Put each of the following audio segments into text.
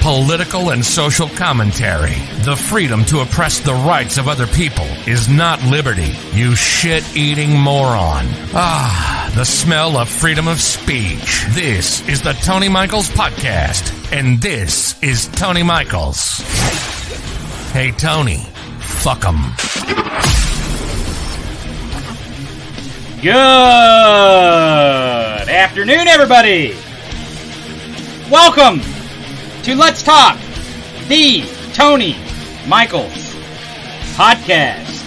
political and social commentary. The freedom to oppress the rights of other people is not liberty, you shit-eating moron. Ah, the smell of freedom of speech. This is the Tony Michaels Podcast, and this is Tony Michaels. Hey, Tony, fuck 'em. Good afternoon, everybody. Welcome to Let's Talk, the Tony Michaels Podcast.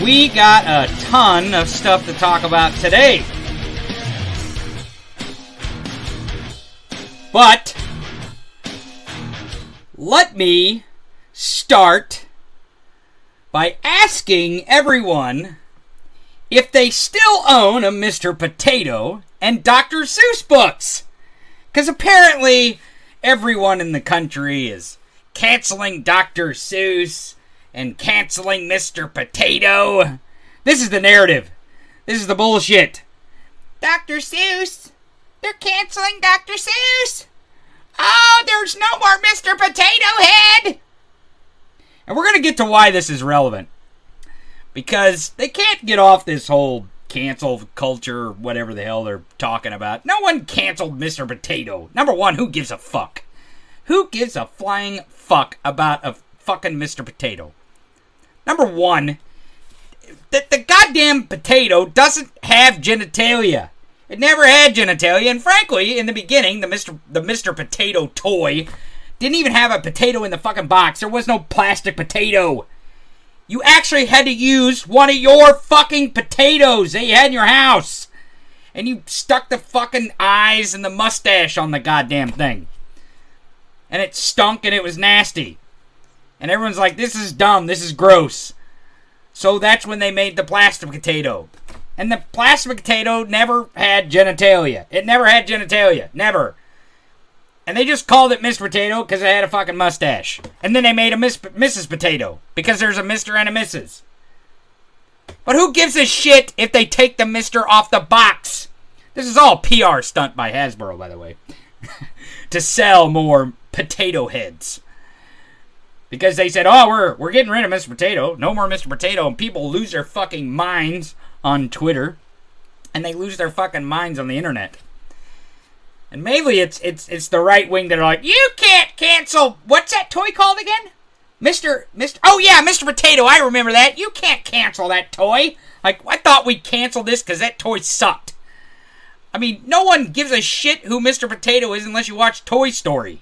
We got a ton of stuff to talk about today. But let me start by asking everyone if they still own a Mr. Potato and Dr. Seuss books. Because apparently everyone in the country is canceling Dr. Seuss and canceling Mr. Potato. This is the narrative. This is the bullshit. Dr. Seuss. They're canceling Dr. Seuss. Oh, there's no more Mr. Potato Head. And we're going to get to why this is relevant. Because they can't get off this whole cancel culture, whatever the hell they're talking about. No one canceled Mr. Potato. Number one, who gives a fuck? Who gives a flying fuck about a fucking Mr. Potato? Number one, the goddamn potato doesn't have genitalia. It never had genitalia. And frankly, in the beginning, the Mr. Potato toy didn't even have a potato in the fucking box. There was no plastic potato. You actually had to use one of your fucking potatoes that you had in your house. And you stuck the fucking eyes and the mustache on the goddamn thing. And it stunk and it was nasty. And everyone's like, this is dumb, this is gross. So that's when they made the plastic potato. And the plastic potato never had genitalia. It never had genitalia. Never. And they just called it Mr. Potato because it had a fucking mustache. And then they made a Mrs. Potato because there's a Mr. and a Mrs. But who gives a shit if they take the Mr. off the box? This is all PR stunt by Hasbro, by the way. To sell more potato heads. Because they said, oh, we're getting rid of Mr. Potato. No more Mr. Potato. And people lose their fucking minds on Twitter. And they lose their fucking minds on the internet. And mainly it's the right wing that are like, you can't cancel, what's that toy called again? Mr. Potato, I remember that. You can't cancel that toy. Like, I thought we'd cancel this because that toy sucked. I mean, no one gives a shit who Mr. Potato is unless you watch Toy Story.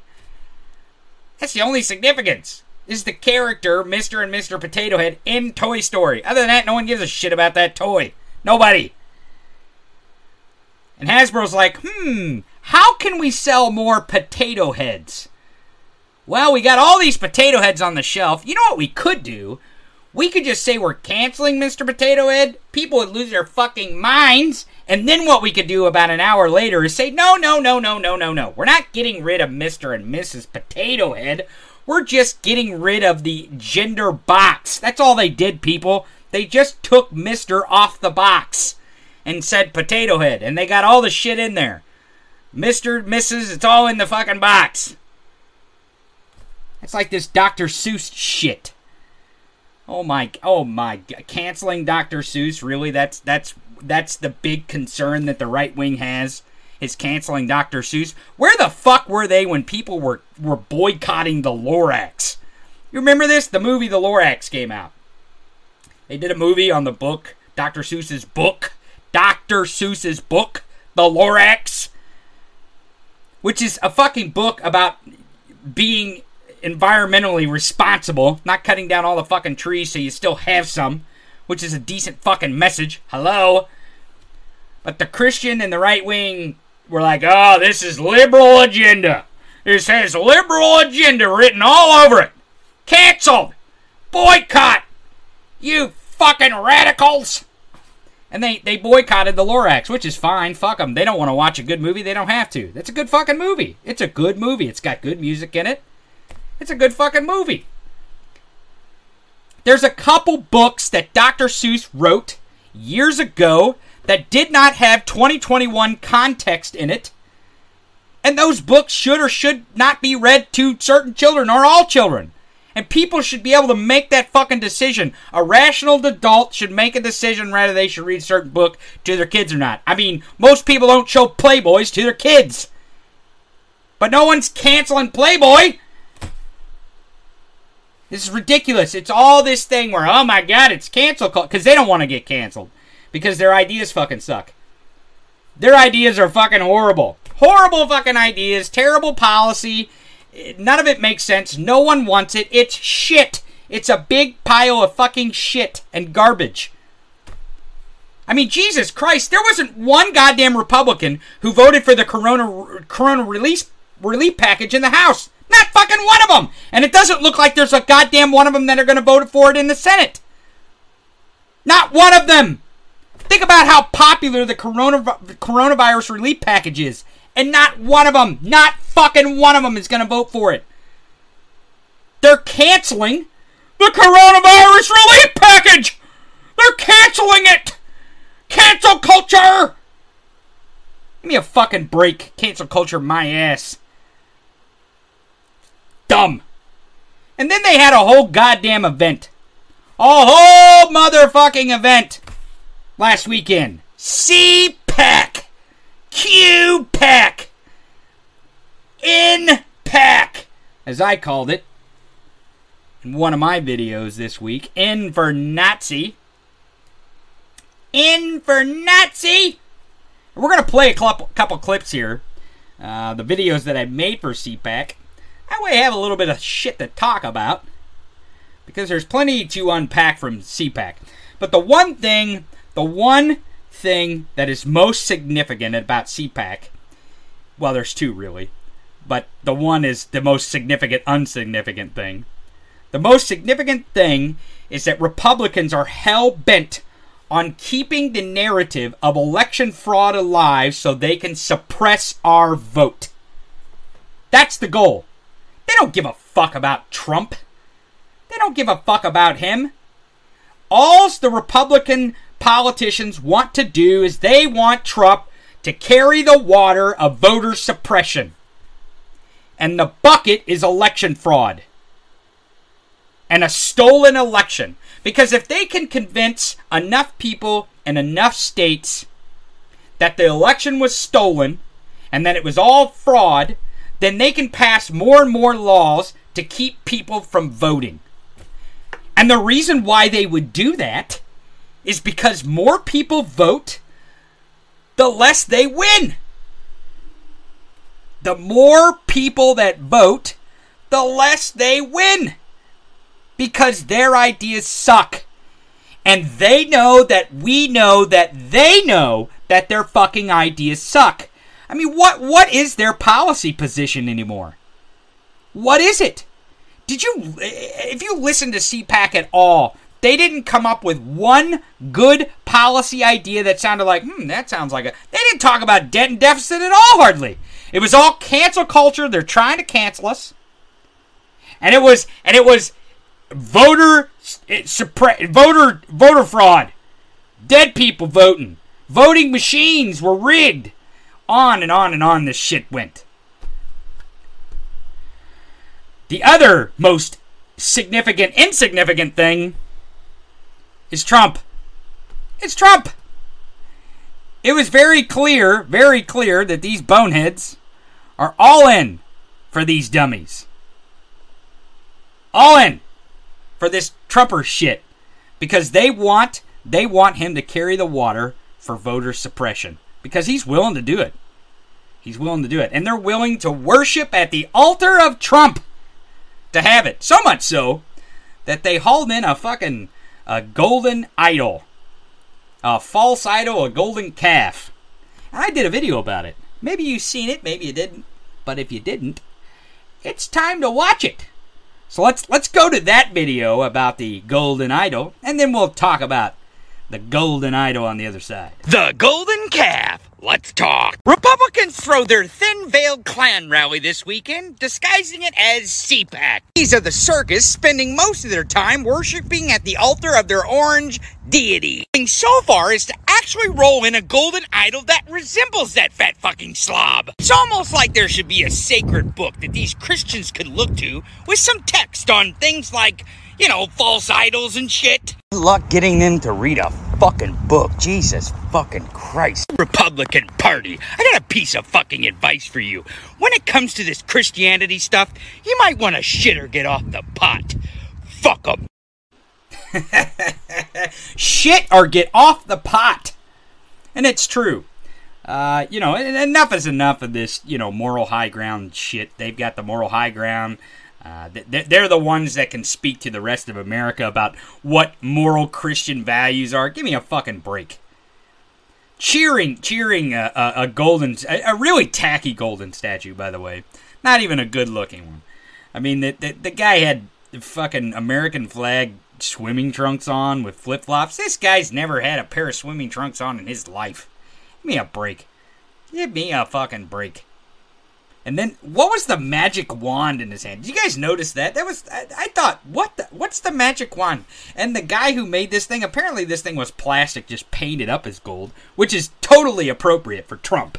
That's the only significance. Is the character Mr. and Mr. Potato Head in Toy Story. Other than that, no one gives a shit about that toy. Nobody. And Hasbro's like, how can we sell more potato heads? Well, we got all these potato heads on the shelf. You know what we could do? We could just say we're canceling Mr. Potato Head. People would lose their fucking minds. And then what we could do about an hour later is say, no. We're not getting rid of Mr. and Mrs. Potato Head. We're just getting rid of the gender box. That's all they did, people. They just took Mr. off the box and said Potato Head. And they got all the shit in there. Mr., Mrs., it's all in the fucking box. It's like this Dr. Seuss shit. Oh my, canceling Dr. Seuss, really? That's the big concern that the right wing has, is canceling Dr. Seuss? Where the fuck were they when people were boycotting The Lorax? You remember this? The movie The Lorax came out. They did a movie on the book, Dr. Seuss's book, The Lorax, which is a fucking book about being environmentally responsible, not cutting down all the fucking trees so you still have some, which is a decent fucking message. Hello? But the Christian and the right wing were like, oh, this is liberal agenda. This has liberal agenda written all over it. Cancel. Boycott. You fucking radicals! And they boycotted The Lorax, which is fine. Fuck them. They don't want to watch a good movie. They don't have to. That's a good fucking movie. It's a good movie. It's got good music in it. It's a good fucking movie. There's a couple books that Dr. Seuss wrote years ago that did not have 2021 context in it. And those books should or should not be read to certain children or all children. And people should be able to make that fucking decision. A rational adult should make a decision whether they should read a certain book to their kids or not. I mean, most people don't show Playboys to their kids. But no one's canceling Playboy. This is ridiculous. It's all this thing where, oh my God, it's cancel culture. Because they don't want to get canceled. Because their ideas fucking suck. Their ideas are fucking horrible. Horrible fucking ideas. Terrible policy. None of it makes sense. No one wants it. It's shit. It's a big pile of fucking shit and garbage. I mean, Jesus Christ, there wasn't one goddamn Republican who voted for the corona relief package in the House. Not fucking one of them. And it doesn't look like there's a goddamn one of them that are going to vote for it in the Senate. Not one of them. Think about how popular the coronavirus relief package is. And not one of them, not fucking one of them is going to vote for it. They're canceling the coronavirus relief package. They're canceling it. Cancel culture. Give me a fucking break. Cancel culture my ass. Dumb. And then they had a whole goddamn event. A whole motherfucking event last weekend. CPAC. QAnon, NPAC, as I called it in one of my videos this week. N for Nazi. N for Nazi. We're going to play a couple clips here. The videos that I made for CPAC. That way I have a little bit of shit to talk about. Because there's plenty to unpack from CPAC. But the one thing that is most significant about CPAC, well, there's two really, but the one is the most significant unsignificant thing. The most significant thing is that Republicans are hell-bent on keeping the narrative of election fraud alive so they can suppress our vote. That's the goal. They don't give a fuck about Trump. They don't give a fuck about him. All the Republican politicians want to do is they want Trump to carry the water of voter suppression. And the bucket is election fraud. And a stolen election. Because if they can convince enough people in enough states that the election was stolen and that it was all fraud, then they can pass more and more laws to keep people from voting. And the reason why they would do that is because more people vote, the less they win. The more people that vote, the less they win. Because their ideas suck. And they know that we know that they know that their fucking ideas suck. I mean, what is their policy position anymore? What is it? If you listen to CPAC at all, they didn't come up with one good policy idea that sounded like, that sounds like a... They didn't talk about debt and deficit at all, hardly. It was all cancel culture. They're trying to cancel us. And it was voter fraud. Dead people voting. Voting machines were rigged. On and on and on this shit went. The other most insignificant thing is Trump. It's Trump. It was very clear that these boneheads are all in for these dummies. All in for this Trumper shit. Because they want him to carry the water for voter suppression. Because he's willing to do it. He's willing to do it. And they're willing to worship at the altar of Trump to have it. So much so that they hauled in a golden idol. A false idol, a golden calf. And I did a video about it. Maybe you've seen it, maybe you didn't. But if you didn't, it's time to watch it. So let's go to that video about the golden idol, and then we'll talk about the golden idol on the other side. The golden calf. Let's talk. Republicans throw their thin-veiled Klan rally this weekend, disguising it as CPAC. These are the circus spending most of their time worshiping at the altar of their orange deity. And so far is to actually roll in a golden idol that resembles that fat fucking slob. It's almost like there should be a sacred book that these Christians could look to with some text on things like, you know, false idols and shit. Good luck getting them to read a fucking book. Jesus fucking Christ. Republican Party, I got a piece of fucking advice for you. When it comes to this Christianity stuff, you might want to shit or get off the pot. Fuck 'em. Shit or get off the pot. And it's true. You know, enough is enough of this, you know, moral high ground shit. They've got the moral high ground. They're the ones that can speak to the rest of America about what moral Christian values are. Give me a fucking break. Cheering a golden, a really tacky golden statue, by the way. Not even a good-looking one. I mean, the guy had fucking American flag swimming trunks on with flip-flops. This guy's never had a pair of swimming trunks on in his life. Give me a break. Give me a fucking break. And then, what was the magic wand in his hand? Did you guys notice that? That was, I thought, what's the magic wand? And the guy who made this thing, apparently this thing was plastic, just painted up as gold, which is totally appropriate for Trump.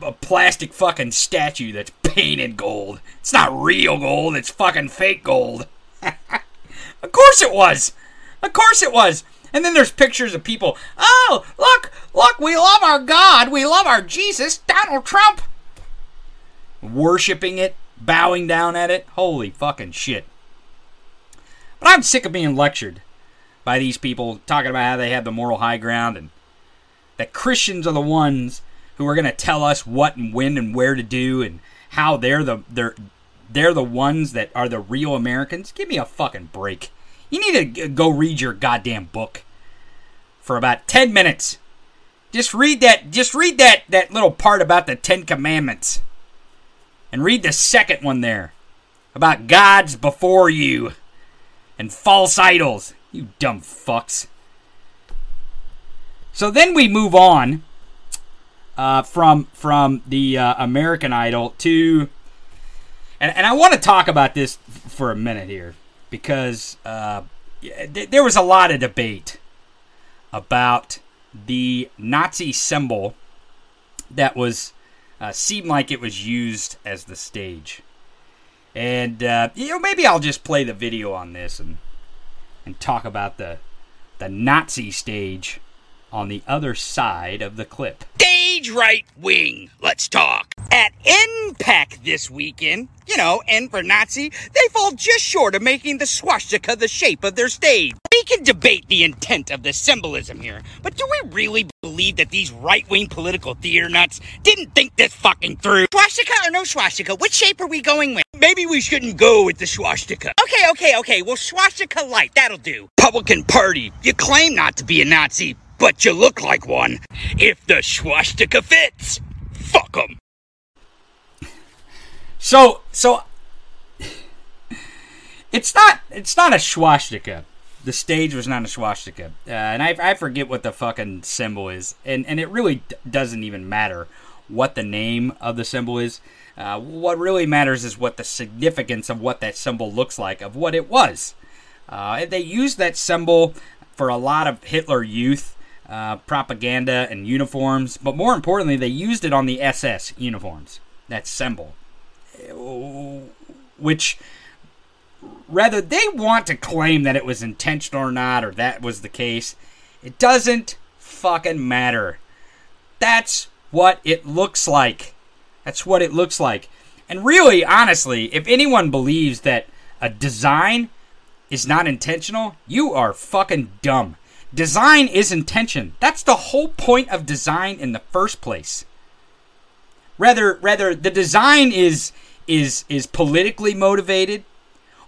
A plastic fucking statue that's painted gold. It's not real gold, it's fucking fake gold. Of course it was! Of course it was! And then there's pictures of people, oh, look, we love our God, we love our Jesus, Donald Trump! Worshipping it, bowing down at it. Holy fucking shit. But I'm sick of being lectured by these people talking about how they have the moral high ground and that Christians are the ones who are going to tell us what and when and where to do and how they're the ones that are the real Americans. Give me a fucking break. You need to go read your goddamn book for about 10 minutes. Just read that little part about the Ten Commandments. And read the second one there, about gods before you, and false idols, you dumb fucks. So then we move on from the American Idol to, and I want to talk about this for a minute here, because there was a lot of debate about the Nazi symbol that was seemed like it was used as the stage. And, you know, maybe I'll just play the video on this and talk about the Nazi stage on the other side of the clip. Stage right wing. Let's talk. At NPAC this weekend, you know, N for Nazi, they fall just short of making the swastika the shape of their stage. We can debate the intent of the symbolism here, but do we really believe that these right-wing political theater nuts didn't think this fucking through? Swastika or no swastika? Which shape are we going with? Maybe we shouldn't go with the swastika. Okay. Well, swastika light. That'll do. Republican Party, you claim not to be a Nazi, but you look like one. If the swastika fits, fuck 'em. So, it's not a swastika. The stage was not a swastika. And I forget what the fucking symbol is. And it really doesn't even matter what the name of the symbol is. What really matters is what the significance of what that symbol looks like, of what it was. They used that symbol for a lot of Hitler Youth propaganda and uniforms. But more importantly, they used it on the SS uniforms. That symbol. Which... rather, they want to claim that it was intentional or not, or that was the case. It doesn't fucking matter. That's what it looks like. That's what it looks like. And really, honestly, if anyone believes that a design is not intentional, you are fucking dumb. Design is intention. That's the whole point of design in the first place. Rather the design is politically motivated,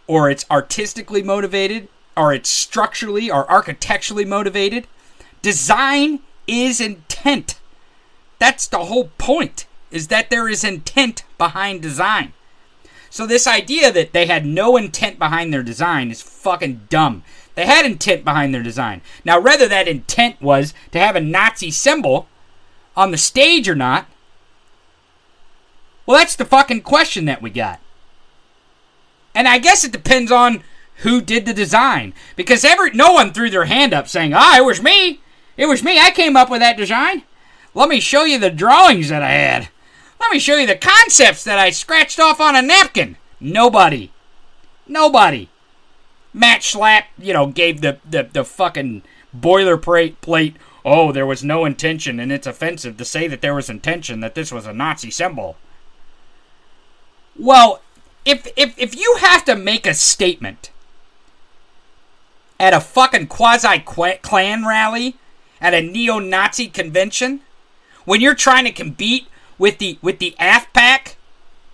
or it's artistically motivated, or it's structurally or architecturally motivated. Design is intent. That's the whole point, is that there is intent behind design. So this idea that they had no intent behind their design is fucking dumb. They had intent behind their design. Now, whether that intent was to have a Nazi symbol on the stage or not, well, that's the fucking question that we got. And I guess it depends on who did the design. Because no one threw their hand up saying, ah, it was me. It was me. I came up with that design. Let me show you the drawings that I had. Let me show you the concepts that I scratched off on a napkin. Nobody. Matt Schlapp, gave the fucking boilerplate, oh, there was no intention, and it's offensive to say that there was intention, that this was a Nazi symbol. Well, if you have to make a statement at a fucking quasi-Klan rally, at a neo-Nazi convention, when you're trying to compete with the AFPAC,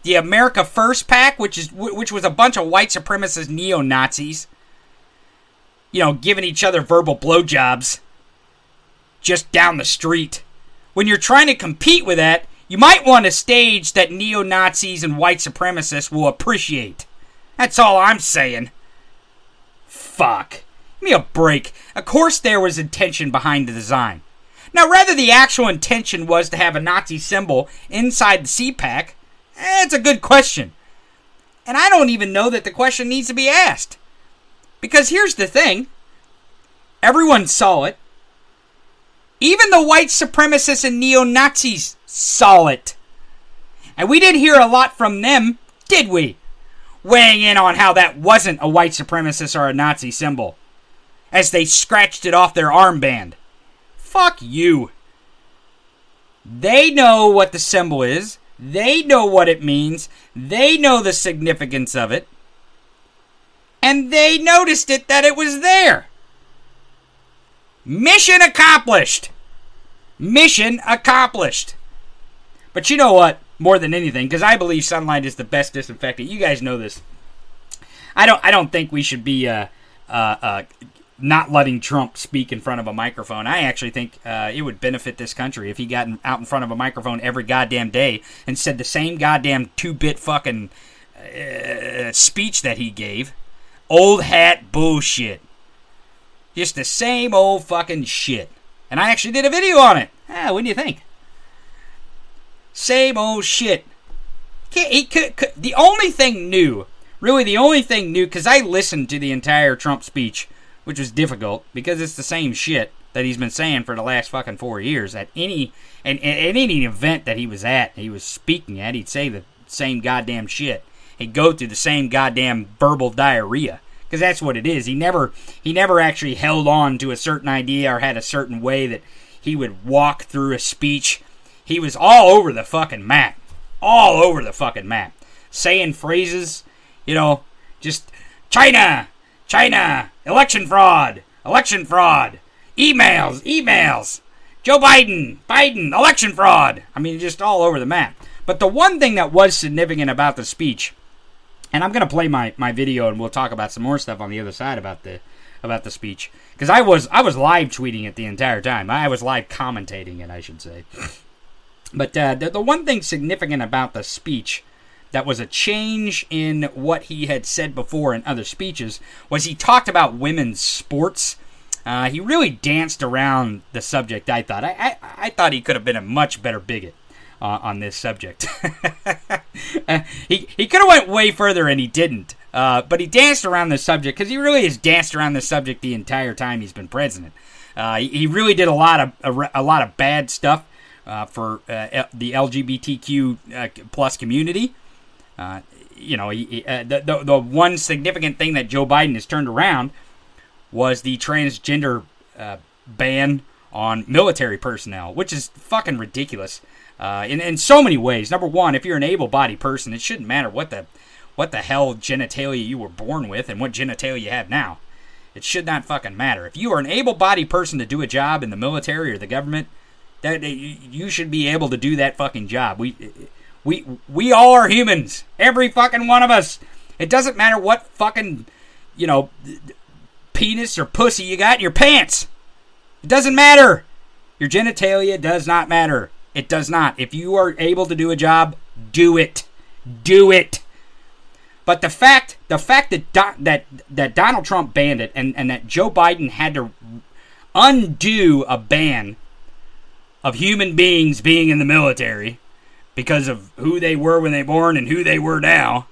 the America First Pack, which was a bunch of white supremacist neo-Nazis, giving each other verbal blowjobs just down the street. When you're trying to compete with that, you might want a stage that neo-Nazis and white supremacists will appreciate. That's all I'm saying. Fuck. Give me a break. Of course there was intention behind the design. Now, whether the actual intention was to have a Nazi symbol inside the CPAC, it's a good question. And I don't even know that the question needs to be asked. Because here's the thing. Everyone saw it. Even the white supremacists and neo-Nazis saw it. And we didn't hear a lot from them, did we? Weighing in on how that wasn't a white supremacist or a Nazi symbol. As they scratched it off their armband. Fuck you. They know what the symbol is. They know what it means. They know the significance of it. And they noticed it, that it was there. Mission accomplished. But you know what? More than anything, because I believe sunlight is the best disinfectant. You guys know this. I don't think we should be not letting Trump speak in front of a microphone. I actually think it would benefit this country if he got out in front of a microphone every goddamn day and said the same goddamn two-bit fucking speech that he gave. Old hat bullshit. Just the same old fucking shit. And I actually did a video on it. What do you think? Same old shit. The only thing new, because I listened to the entire Trump speech, which was difficult because it's the same shit that he's been saying for the last fucking 4 years. At any event that he was at, he was speaking at, he'd say the same goddamn shit. He'd go through the same goddamn verbal diarrhea because that's what it is. He never actually held on to a certain idea or had a certain way that he would walk through a speech. He was all over the fucking map, saying phrases, just China, election fraud, emails, Joe Biden, election fraud. I mean, just all over the map. But the one thing that was significant about the speech, and I'm going to play my video and we'll talk about some more stuff on the other side about the speech. Because I was live tweeting it the entire time. I was live commentating it, I should say. But the one thing significant about the speech that was a change in what he had said before in other speeches was he talked about women's sports. He really danced around the subject, I thought. I thought he could have been a much better bigot on this subject. He could have went way further, and he didn't. But he danced around the subject, because he really has danced around the subject the entire time he's been president. He really did a lot of bad stuff for the LGBTQ plus community. The one significant thing that Joe Biden has turned around was the transgender ban on military personnel, which is fucking ridiculous in so many ways. Number one, if you're an able-bodied person, it shouldn't matter what the hell genitalia you were born with and what genitalia you have now. It should not fucking matter. If you are an able-bodied person to do a job in the military or the government, that you should be able to do that fucking job. We all are humans. Every fucking one of us. It doesn't matter what fucking, penis or pussy you got in your pants. It doesn't matter. Your genitalia does not matter. It does not. If you are able to do a job, do it. But the fact that that Donald Trump banned it and that Joe Biden had to undo a ban of human beings being in the military because of who they were when they were born and who they were now,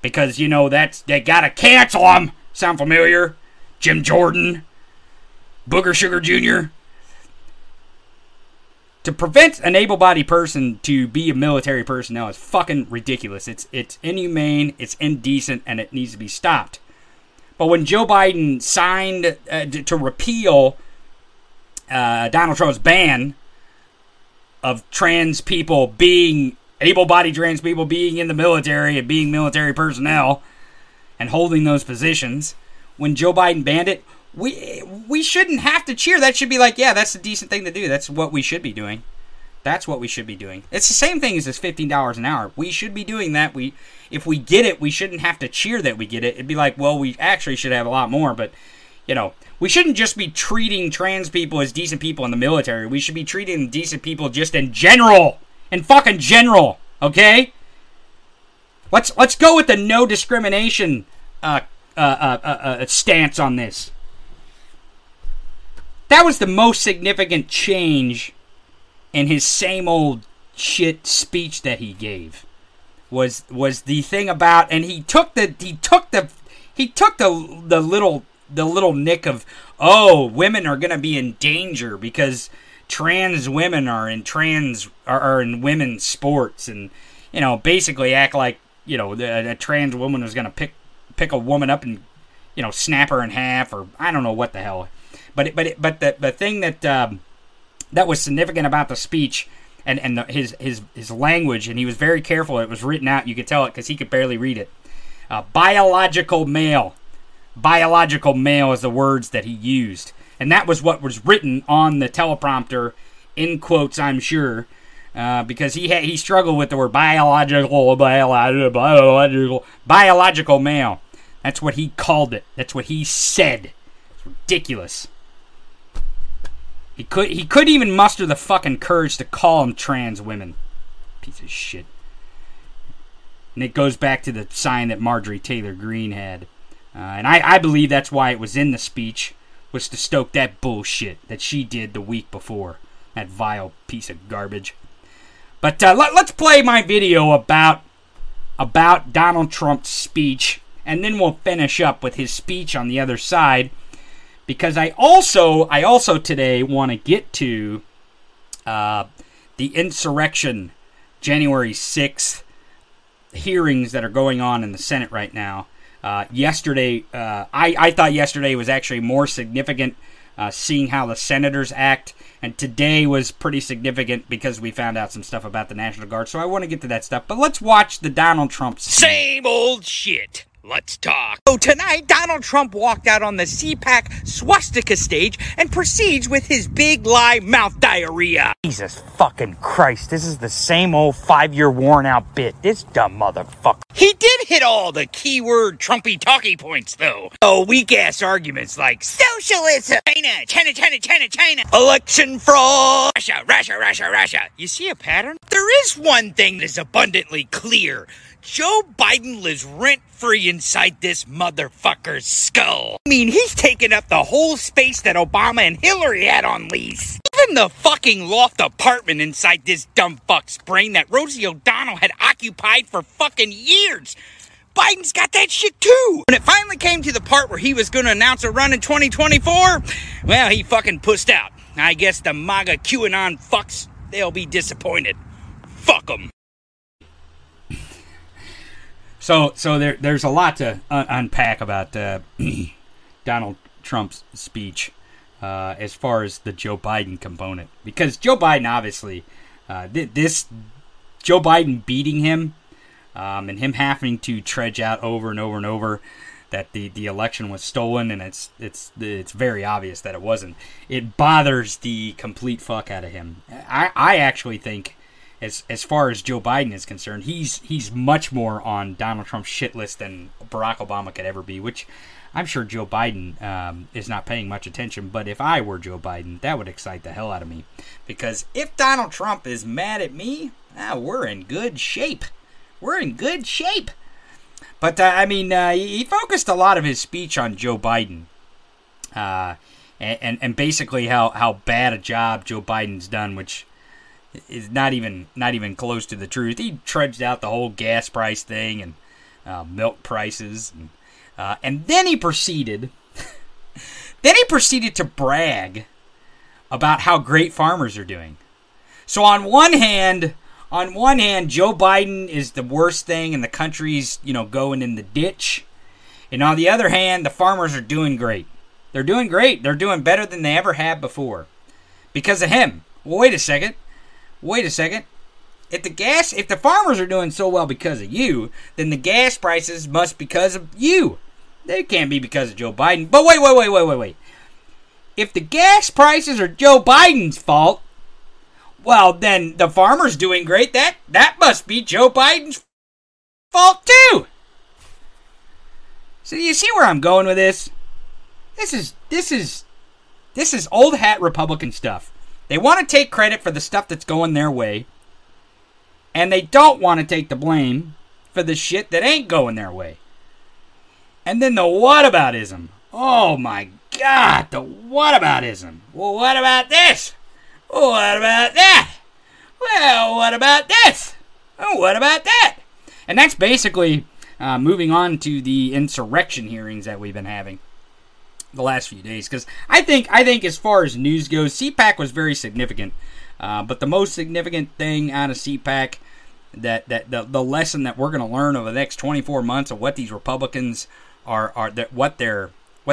because, you know, that's, they gotta cancel them. Sound familiar? Jim Jordan, Booger Sugar Jr. To prevent an able-bodied person to be a military personnel is fucking ridiculous. It's inhumane, it's indecent, and it needs to be stopped. But when Joe Biden signed to repeal Donald Trump's ban of trans people being, able-bodied trans people being in the military and being military personnel and holding those positions, when Joe Biden banned it, we shouldn't have to cheer. That should be like, yeah, that's a decent thing to do. That's what we should be doing. That's what we should be doing. It's the same thing as this $15 an hour. We should be doing that. If we get it, we shouldn't have to cheer that we get it. It'd be like, well, we actually should have a lot more, but, you know, we shouldn't just be treating trans people as decent people in the military. We should be treating decent people just in general. In fucking general, okay? Let's go with the no discrimination stance on this. That was the most significant change in his same old shit speech that he gave. Was the thing about, and he took the little nick of, oh, women are gonna be in danger because trans women are in women's sports, and, you know, basically act like, you know, a trans woman was gonna pick a woman up and, you know, snap her in half, or I don't know what the hell. But the thing that that was significant about the speech and his language, and he was very careful. It was written out. You could tell it because he could barely read it. Biological male. Biological male is the words that he used. And that was what was written on the teleprompter, in quotes, I'm sure, because he struggled with the word biological male. That's what he called it. That's what he said. It's ridiculous. He could even muster the fucking courage to call them trans women. Piece of shit. And it goes back to the sign that Marjorie Taylor Greene had. And I believe that's why it was in the speech, was to stoke that bullshit that she did the week before. That vile piece of garbage. But let's play my video about Donald Trump's speech, and then we'll finish up with his speech on the other side. Because I also today want to get to the insurrection, January 6th hearings that are going on in the Senate right now. Yesterday, I thought yesterday was actually more significant, seeing how the senators act. And today was pretty significant because we found out some stuff about the National Guard. So I want to get to that stuff. But let's watch the Donald Trump same old shit. Let's talk. So tonight, Donald Trump walked out on the CPAC swastika stage and proceeds with his big lie mouth diarrhea. Jesus fucking Christ, this is the same old 5-year worn out bit. This dumb motherfucker. He did hit all the keyword Trumpy talkie points, though. Oh, weak ass arguments like socialism, China, China, China, China, China, election fraud, Russia, Russia, Russia, Russia. You see a pattern? There is one thing that is abundantly clear. Joe Biden lives rent-free inside this motherfucker's skull. I mean, he's taken up the whole space that Obama and Hillary had on lease. Even the fucking loft apartment inside this dumb fuck's brain that Rosie O'Donnell had occupied for fucking years. Biden's got that shit too. When it finally came to the part where he was going to announce a run in 2024, well, he fucking pussed out. I guess the MAGA QAnon fucks, they'll be disappointed. Fuck them. So there's a lot to unpack about Donald Trump's speech as far as the Joe Biden component. Because Joe Biden, obviously, this Joe Biden beating him and him having to trudge out over and over and over that the election was stolen, and it's very obvious that it wasn't. It bothers the complete fuck out of him. I actually think, as far as Joe Biden is concerned, he's much more on Donald Trump's shit list than Barack Obama could ever be, which I'm sure Joe Biden is not paying much attention. But if I were Joe Biden, that would excite the hell out of me. Because if Donald Trump is mad at me, we're in good shape. But, I mean, he focused a lot of his speech on Joe Biden and basically how bad a job Joe Biden's done, which is not even close to the truth. He trudged out the whole gas price thing and milk prices. And then he proceeded... Then he proceeded to brag about how great farmers are doing. So on one hand, Joe Biden is the worst thing and the country's, going in the ditch. And on the other hand, the farmers are doing great. They're doing great. They're doing better than they ever have before because of him. Well, wait a second. If the farmers are doing so well because of you, then the gas prices must be because of you. They can't be because of Joe Biden. But wait. If the gas prices are Joe Biden's fault, well, then the farmer's doing great. That must be Joe Biden's fault, too. So you see where I'm going with this? This is old hat Republican stuff. They want to take credit for the stuff that's going their way, and they don't want to take the blame for the shit that ain't going their way. And then the whataboutism. Oh my God, the whataboutism. Well, what about this? What about that? Well, what about this? What about that? And that's basically moving on to the insurrection hearings that we've been having the last few days. Because I think as far as news goes, CPAC was very significant. But the most significant thing out of CPAC, the lesson that we're going to learn over the next 24 months of what these Republicans what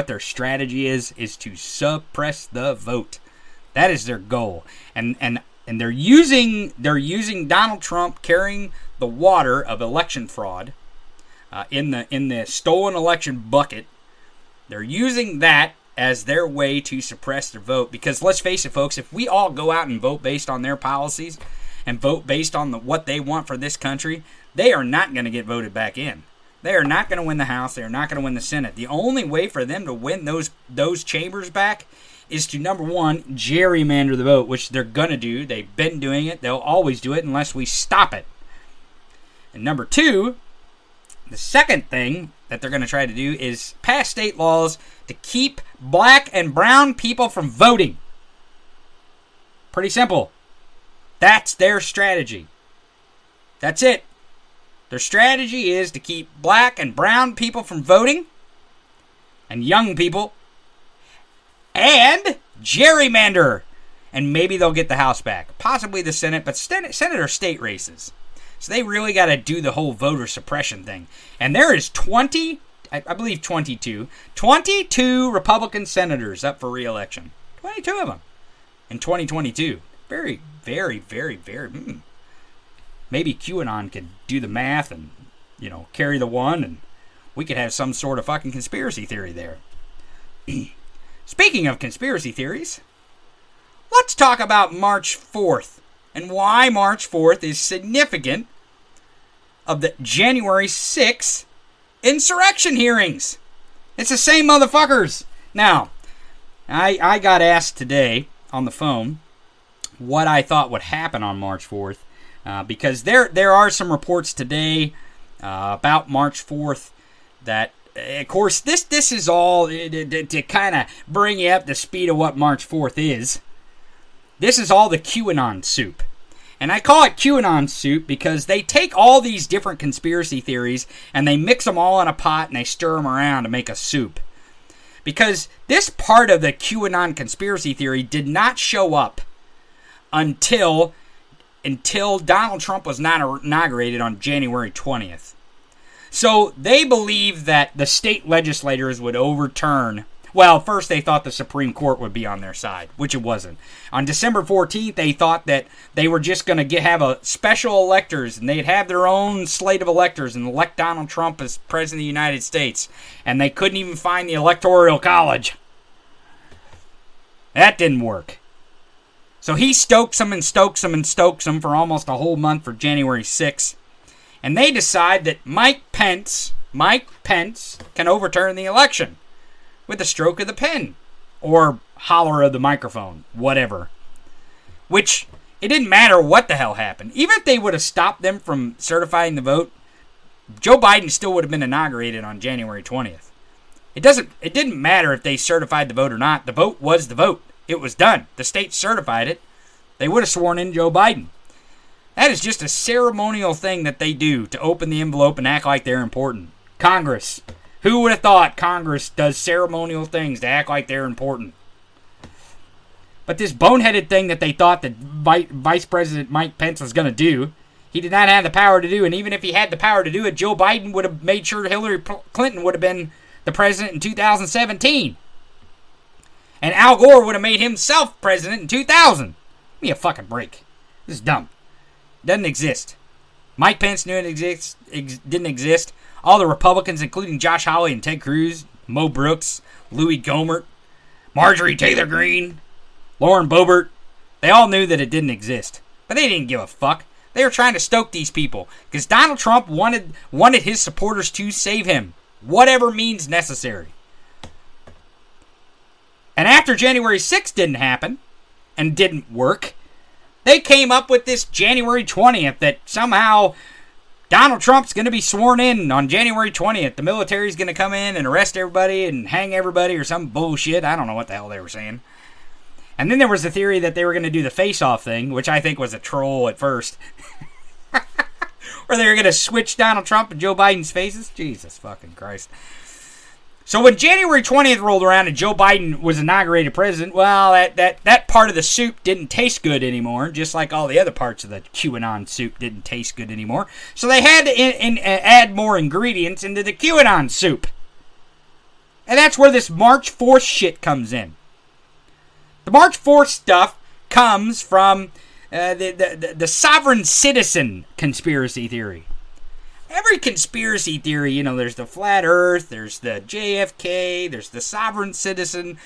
their strategy is to suppress the vote. That is their goal, and they're using Donald Trump carrying the water of election fraud in the stolen election bucket. They're using that as their way to suppress their vote, because let's face it, folks, if we all go out and vote based on their policies and vote based on what they want for this country, they are not going to get voted back in. They are not going to win the House. They are not going to win the Senate. The only way for them to win those chambers back is to, number one, gerrymander the vote, which they're going to do. They've been doing it. They'll always do it unless we stop it. And number two, the second thing that they're going to try to do is pass state laws to keep black and brown people from voting. Pretty simple. That's their strategy. That's it. Their strategy is to keep black and brown people from voting, and young people, and gerrymander. And maybe they'll get the House back. Possibly the Senate, but Senate or state races. So they really got to do the whole voter suppression thing. And there is 22 Republican senators up for re-election. 22 of them in 2022. Very, very, very, very. Maybe QAnon could do the math and, carry the one, and we could have some sort of fucking conspiracy theory there. Speaking of conspiracy theories, let's talk about March 4th and why March 4th is significant of the January 6th insurrection hearings. It's the same motherfuckers. Now, I got asked today on the phone what I thought would happen on March 4th, because there are some reports today about March 4th that, of course, this is all to kind of bring you up to speed of what March 4th is. This is all the QAnon soup. And I call it QAnon soup because they take all these different conspiracy theories and they mix them all in a pot and they stir them around to make a soup. Because this part of the QAnon conspiracy theory did not show up until Donald Trump was not inaugurated on January 20th. So they believed that the state legislators would overturn. Well, first they thought the Supreme Court would be on their side, which it wasn't. On December 14th, they thought that they were just going to have a special electors, and they'd have their own slate of electors and elect Donald Trump as President of the United States. And they couldn't even find the Electoral College. That didn't work. So he stokes them for almost a whole month for January 6th. And they decide that Mike Pence can overturn the election with a stroke of the pen or holler of the microphone, whatever. Which, it didn't matter what the hell happened. Even if they would have stopped them from certifying the vote, Joe Biden still would have been inaugurated on January 20th. It didn't matter if they certified the vote or not. The vote was the vote. It was done. The state certified it. They would have sworn in Joe Biden. That is just a ceremonial thing that they do to open the envelope and act like they're important. Congress. Who would have thought Congress does ceremonial things to act like they're important? But this boneheaded thing that they thought that Vice President Mike Pence was going to do, he did not have the power to do. And even if he had the power to do it, Joe Biden would have made sure Hillary Clinton would have been the president in 2017. And Al Gore would have made himself president in 2000. Give me a fucking break. This is dumb. Doesn't exist. Mike Pence knew it didn't exist. All the Republicans, including Josh Hawley and Ted Cruz, Mo Brooks, Louie Gohmert, Marjorie Taylor Greene, Lauren Boebert, they all knew that it didn't exist. But they didn't give a fuck. They were trying to stoke these people. Because Donald Trump wanted his supporters to save him. Whatever means necessary. And after January 6th didn't happen, and didn't work, they came up with this January 20th that somehow Donald Trump's going to be sworn in on January 20th. The military's going to come in and arrest everybody and hang everybody or some bullshit. I don't know what the hell they were saying. And then there was the theory that they were going to do the face-off thing, which I think was a troll at first. Or they were going to switch Donald Trump and Joe Biden's faces. Jesus fucking Christ. So when January 20th rolled around and Joe Biden was inaugurated president, well, that part of the soup didn't taste good anymore, just like all the other parts of the QAnon soup didn't taste good anymore. So they had to add more ingredients into the QAnon soup. And that's where this March 4th shit comes in. The March 4th stuff comes from the sovereign citizen conspiracy theory. Every conspiracy theory, you know, there's the flat earth, there's the JFK, there's the sovereign citizen.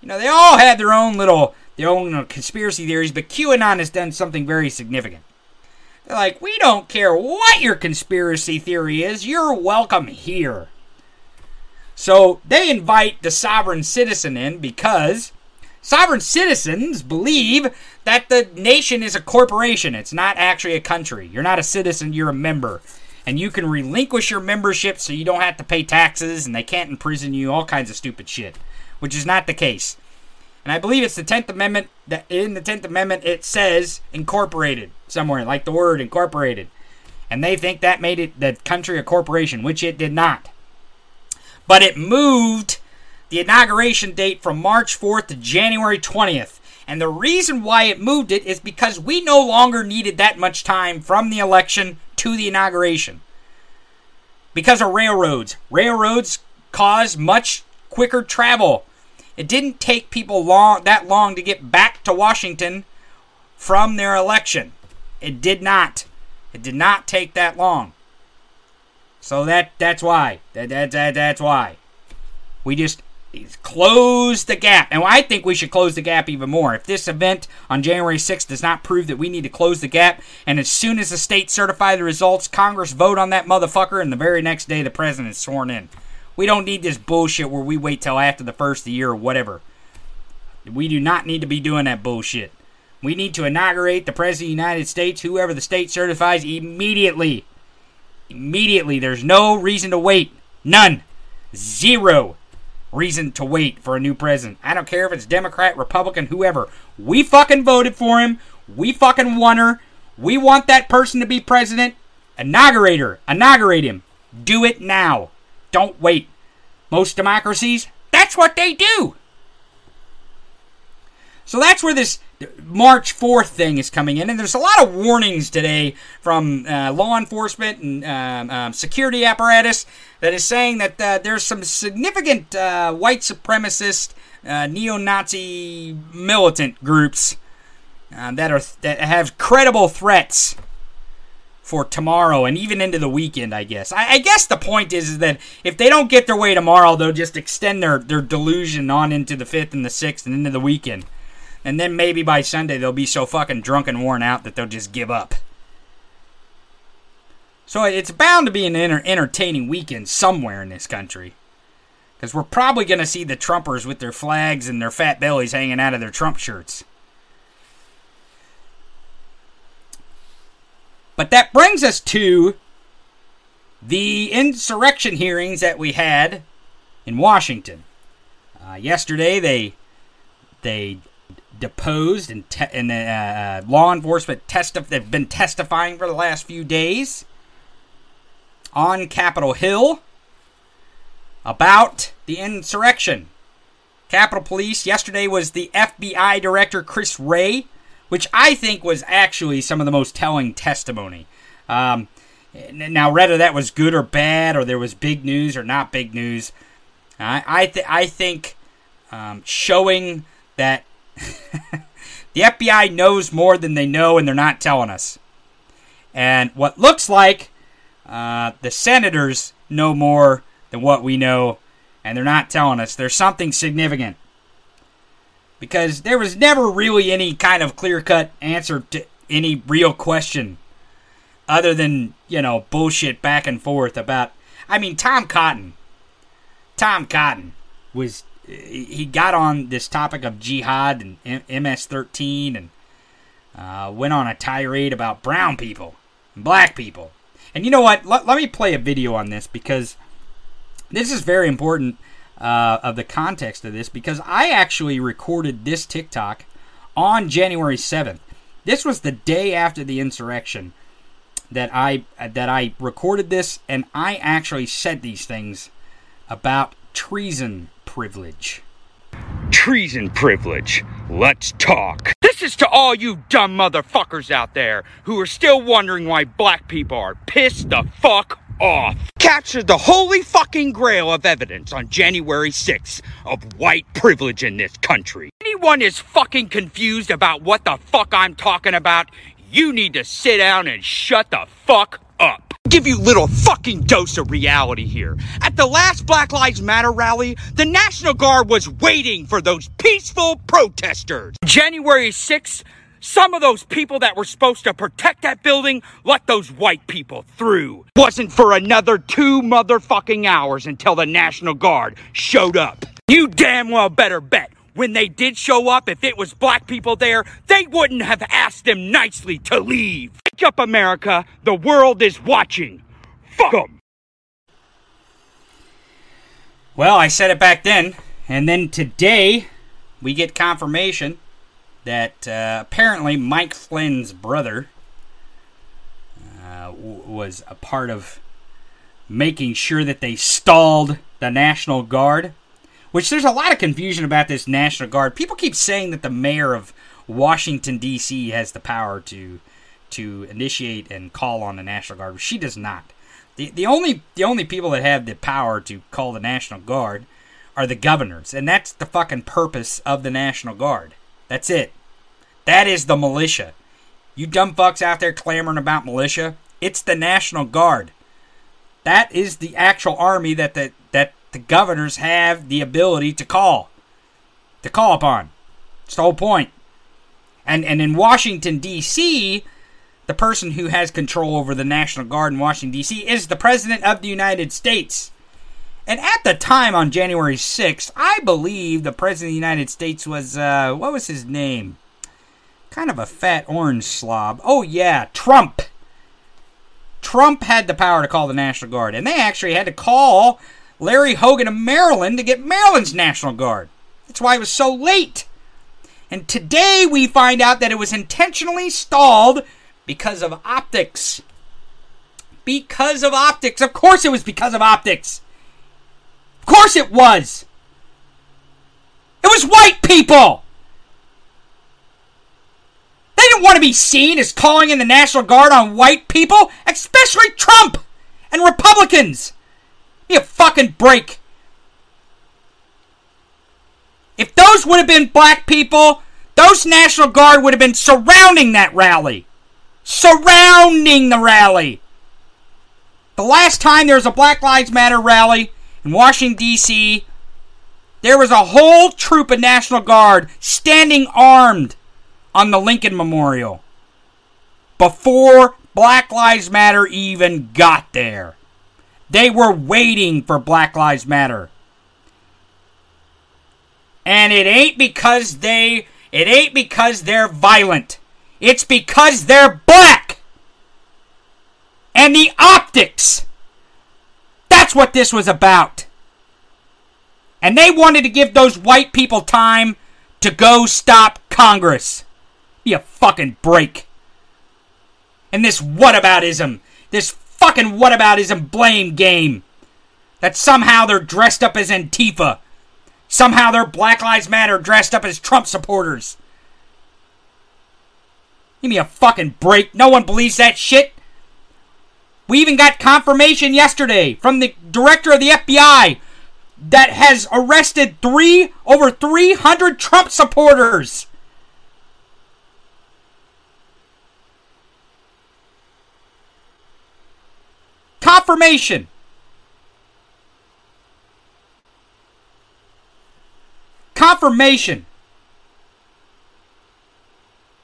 You know, they all had their own conspiracy theories, but QAnon has done something very significant. They're like, we don't care what your conspiracy theory is, you're welcome here. So they invite the sovereign citizen in because sovereign citizens believe that the nation is a corporation. It's not actually a country. You're not a citizen, you're a member. And you can relinquish your membership so you don't have to pay taxes and they can't imprison you, all kinds of stupid shit, which is not the case. And I believe it's the 10th Amendment, that in the 10th Amendment it says incorporated somewhere, like the word incorporated. And they think that made it the country a corporation, which it did not. But it moved the inauguration date from March 4th to January 20th. And the reason why it moved it is because we no longer needed that much time from the election to the inauguration. Because of railroads. Railroads caused much quicker travel. It didn't take people that long to get back to Washington from their election. It did not. It did not take that long. So that's why. That's why. We just close the gap. And I think we should close the gap even more. If this event on January 6th does not prove that we need to close the gap, and as soon as the state certify the results, Congress vote on that motherfucker, and the very next day the president is sworn in. We don't need this bullshit where we wait till after the first of the year or whatever. We do not need to be doing that bullshit. We need to inaugurate the president of the United States, whoever the state certifies, immediately. Immediately. There's no reason to wait. None. Zero. Reason to wait for a new president. I don't care if it's Democrat, Republican, whoever. We fucking voted for him. We fucking won her. We want that person to be president. Inaugurate her. Inaugurate him. Do it now. Don't wait. Most democracies, that's what they do. So that's where this March 4th thing is coming in. And there's a lot of warnings today from law enforcement and security apparatus that is saying that there's some significant white supremacist, neo-Nazi militant groups that have credible threats for tomorrow and even into the weekend, I guess. I guess the point is that if they don't get their way tomorrow, they'll just extend their delusion on into the 5th and the 6th and into the weekend. And then maybe by Sunday they'll be so fucking drunk and worn out that they'll just give up. So it's bound to be an entertaining weekend somewhere in this country. Because we're probably going to see the Trumpers with their flags and their fat bellies hanging out of their Trump shirts. But that brings us to the insurrection hearings that we had in Washington. Yesterday, they deposed and law enforcement they've been testifying for the last few days on Capitol Hill about the insurrection. Capitol Police. Yesterday was the FBI Director Chris Wray, which I think was actually some of the most telling testimony. Now, whether that was good or bad, or there was big news or not big news, I think showing that the FBI knows more than they know and they're not telling us. And what looks like the senators know more than what we know and they're not telling us. There's something significant. Because there was never really any kind of clear-cut answer to any real question other than, bullshit back and forth about... I mean, Tom Cotton was... He got on this topic of jihad and MS-13 and went on a tirade about brown people and black people. And you know what? Let me play a video on this because this is very important of the context of this, because I actually recorded this TikTok on January 7th. This was the day after the insurrection that I recorded this, and I actually said these things about treason privilege. Treason privilege. Let's talk. This is to all you dumb motherfuckers out there who are still wondering why black people are pissed the fuck off. Captured the holy fucking grail of evidence on January 6th of white privilege in this country. Anyone is fucking confused about what the fuck I'm talking about, you need to sit down and shut the fuck up. Give you little fucking dose of reality here. At the last Black Lives Matter rally, the National Guard was waiting for those peaceful protesters. January 6th, some of those people that were supposed to protect that building let those white people through. Wasn't for another 2 motherfucking hours until the National Guard showed up. You damn well better bet when they did show up, if it was black people there, they wouldn't have asked them nicely to leave. Wake up, America. The world is watching. Fuck them. Well, I said it back then, and then today we get confirmation that apparently Mike Flynn's brother was a part of making sure that they stalled the National Guard. Which there's a lot of confusion about this National Guard. People keep saying that the mayor of Washington, D.C. has the power to initiate and call on the National Guard. She does not. The only people that have the power to call the National Guard are the governors. And that's the fucking purpose of the National Guard. That's it. That is the militia. You dumb fucks out there clamoring about militia, it's the National Guard. That is the actual army that the governors have the ability to call upon. It's the whole point. And in Washington, D.C., the person who has control over the National Guard in Washington, D.C. is the President of the United States. And at the time on January 6th, I believe the President of the United States was, what was his name? Kind of a fat orange slob. Oh yeah, Trump. Trump had the power to call the National Guard. And they actually had to call Larry Hogan of Maryland to get Maryland's National Guard. That's why it was so late. And today we find out that it was intentionally stalled because of optics. Because of optics. Of course it was because of optics. Of course it was. It was white people. They didn't want to be seen as calling in the National Guard on white people, especially Trump and Republicans. Give me a fucking break. If those would have been black people, those National Guard would have been surrounding that rally. Surrounding the rally. The last time there was a Black Lives Matter rally in Washington, D.C., there was a whole troop of National Guard standing armed on the Lincoln Memorial before Black Lives Matter even got there. They were waiting for Black Lives Matter. And it ain't because they're violent. It's because they're black. And the optics what this was about. And they wanted to give those white people time to go stop Congress. Be a fucking break. And this whataboutism, this fucking whataboutism blame game, that somehow they're dressed up as Antifa. Somehow they're Black Lives Matter dressed up as Trump supporters. Give me a fucking break. No one believes that shit. We even got confirmation yesterday from the director of the FBI that has arrested over 300 Trump supporters. Confirmation. Confirmation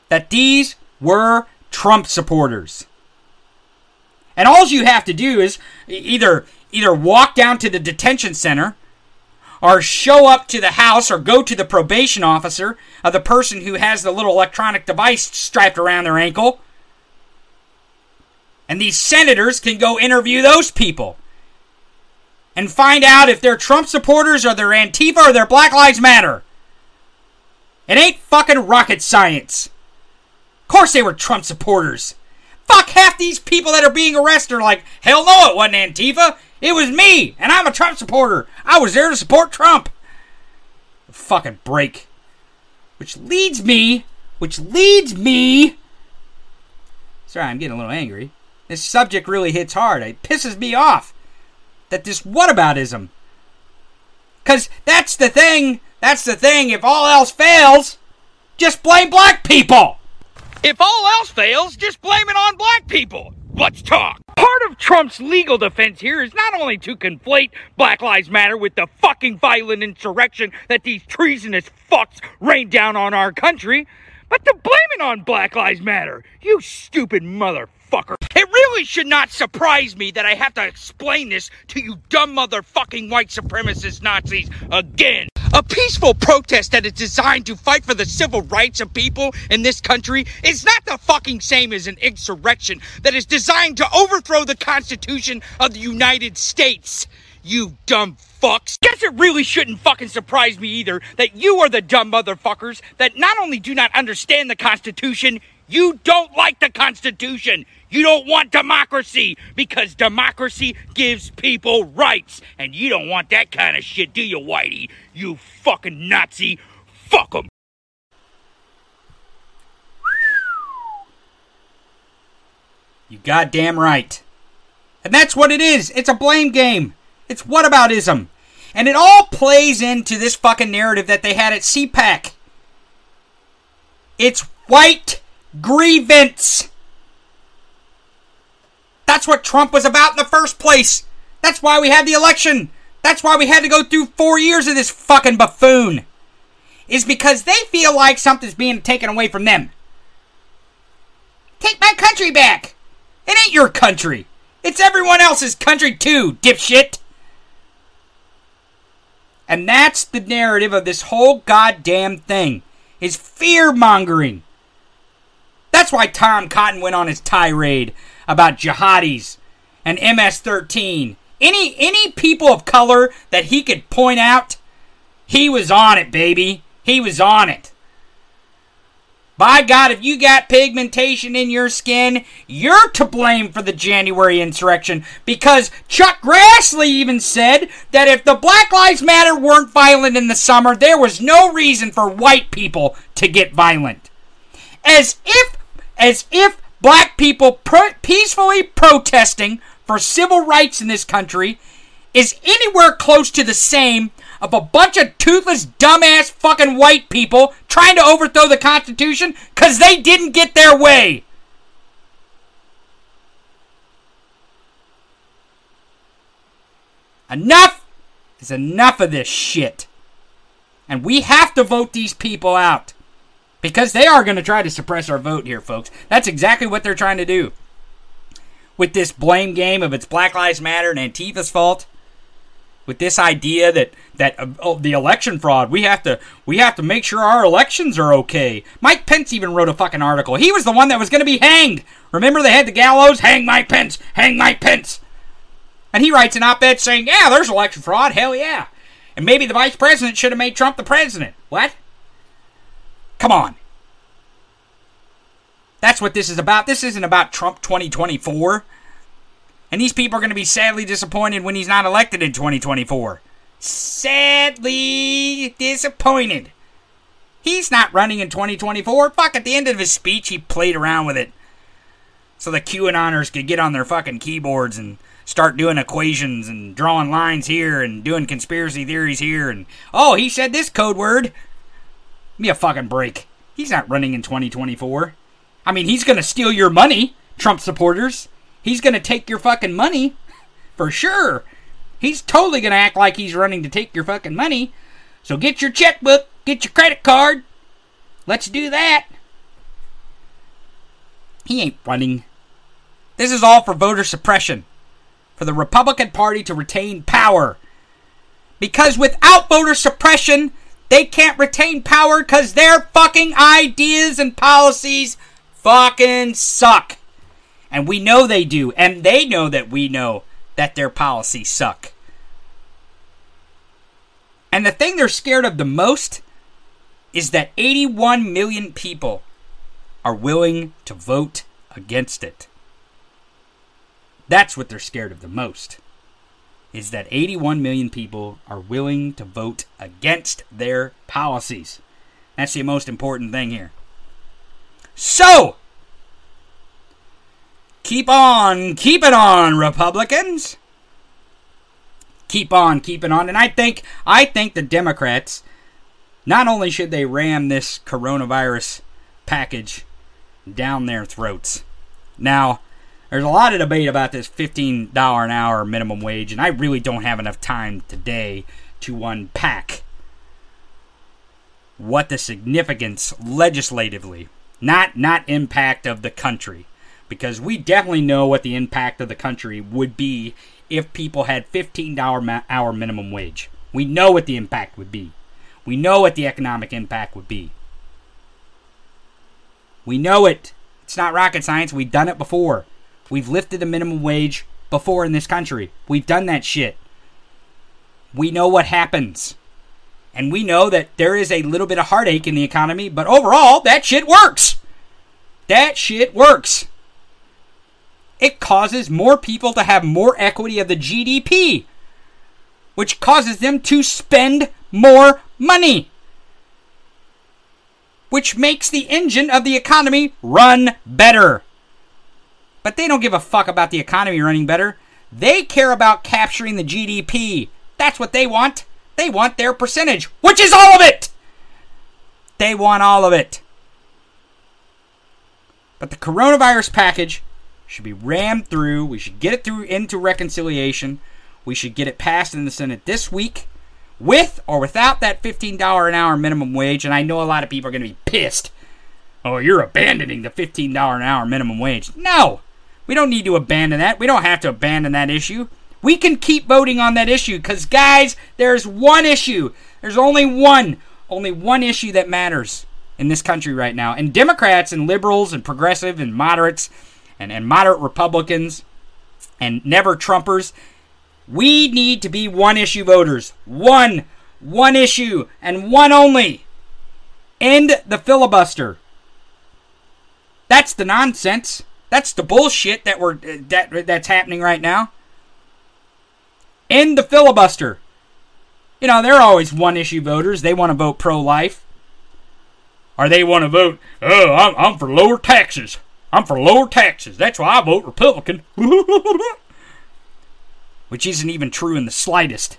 that these were Trump supporters. And all you have to do is either walk down to the detention center or show up to the house or go to the probation officer of the person who has the little electronic device strapped around their ankle. And these senators can go interview those people and find out if they're Trump supporters or they're Antifa or they're Black Lives Matter. It ain't fucking rocket science. Of course they were Trump supporters. Fuck, half these people that are being arrested are like, hell no, it wasn't Antifa. It was me, and I'm a Trump supporter. I was there to support Trump. Fucking break. Which leads me... Sorry, I'm getting a little angry. This subject really hits hard. It pisses me off that this whataboutism. Because that's the thing. That's the thing. If all else fails, just blame black people. If all else fails, just blame it on black people. Let's talk. Part of Trump's legal defense here is not only to conflate Black Lives Matter with the fucking violent insurrection that these treasonous fucks rained down on our country, but to blame it on Black Lives Matter. You stupid motherfucker. It really should not surprise me that I have to explain this to you dumb motherfucking white supremacist Nazis again. A peaceful protest that is designed to fight for the civil rights of people in this country is not the fucking same as an insurrection that is designed to overthrow the Constitution of the United States. You dumb fucks. Guess it really shouldn't fucking surprise me either that you are the dumb motherfuckers that not only do not understand the Constitution, you don't like the Constitution. You don't want democracy because democracy gives people rights. And you don't want that kind of shit, do you, Whitey? You fucking Nazi. Fuck 'em. You goddamn right. And that's what it is. It's a blame game. It's whataboutism. And it all plays into this fucking narrative that they had at CPAC. It's white grievance. That's what Trump was about in the first place. That's why we had the election. That's why we had to go through 4 years of this fucking buffoon. Is because they feel like something's being taken away from them. Take my country back. It ain't your country. It's everyone else's country too, dipshit. And that's the narrative of this whole goddamn thing. Is fear-mongering. That's why Tom Cotton went on his tirade about jihadis and MS-13. Any people of color that he could point out, he was on it, baby. He was on it. By God, if you got pigmentation in your skin, you're to blame for the January insurrection. Because Chuck Grassley even said that if the Black Lives Matter weren't violent in the summer, there was no reason for white people to get violent. As if black people peacefully protesting for civil rights in this country is anywhere close to the same of a bunch of toothless, dumbass fucking white people trying to overthrow the Constitution because they didn't get their way. Enough is enough of this shit. And we have to vote these people out. Because they are going to try to suppress our vote here, folks. That's exactly what they're trying to do. With this blame game of it's Black Lives Matter and Antifa's fault. With this idea that the election fraud, we have to make sure our elections are okay. Mike Pence even wrote a fucking article. He was the one that was going to be hanged. Remember they had the gallows? Hang Mike Pence! Hang Mike Pence! And he writes an op-ed saying, yeah, there's election fraud, hell yeah. And maybe the vice president should have made Trump the president. What? Come on. That's what this is about. This isn't about Trump 2024. And these people are going to be sadly disappointed when he's not elected in 2024. Sadly disappointed. He's not running in 2024. Fuck, at the end of his speech, he played around with it. So the QAnoners could get on their fucking keyboards and start doing equations and drawing lines here and doing conspiracy theories here and, oh, he said this code word. Give me a fucking break. He's not running in 2024. I mean, he's going to steal your money, Trump supporters. He's going to take your fucking money, for sure. He's totally going to act like he's running to take your fucking money. So get your checkbook, get your credit card. Let's do that. He ain't running. This is all for voter suppression. For the Republican Party to retain power. Because without voter suppression, they can't retain power because their fucking ideas and policies fucking suck. And we know they do. And they know that we know that their policies suck. And the thing they're scared of the most is that 81 million people are willing to vote against it. That's what they're scared of the most, is that 81 million people are willing to vote against their policies. That's the most important thing here. So, keep on, keep it on, Republicans. Keep on, keep it on. And I think the Democrats, not only should they ram this coronavirus package down their throats. Now, there's a lot of debate about this $15 an hour minimum wage, and I really don't have enough time today to unpack what the significance legislatively, not impact of the country, because we definitely know what the impact of the country would be if people had $15 hour minimum wage. We know what the impact would be. We know what the economic impact would be. We know it. It's not rocket science. We've done it before. We've lifted the minimum wage before in this country. We've done that shit. We know what happens. And we know that there is a little bit of heartache in the economy, but overall, that shit works. That shit works. It causes more people to have more equity of the GDP, which causes them to spend more money, which makes the engine of the economy run better. But they don't give a fuck about the economy running better. They care about capturing the GDP. That's what they want. They want their percentage, which is all of it. They want all of it. But the coronavirus package should be rammed through. We should get it through into reconciliation. We should get it passed in the Senate this week, with or without that $15 an hour minimum wage. And I know a lot of people are going to be pissed. Oh, you're abandoning the $15 an hour minimum wage. No, we don't need to abandon that. We don't have to abandon that issue. We can keep voting on that issue because, guys, there's one issue. There's only one issue that matters in this country right now. And Democrats and liberals and progressive and moderates and moderate Republicans and never Trumpers, we need to be one-issue voters. One issue, and one only. End the filibuster. That's the nonsense. That's the bullshit that that's happening right now. End the filibuster. You know, they're always one-issue voters. They want to vote pro-life. Or they want to vote, oh, I'm for lower taxes. I'm for lower taxes. That's why I vote Republican. Which isn't even true in the slightest.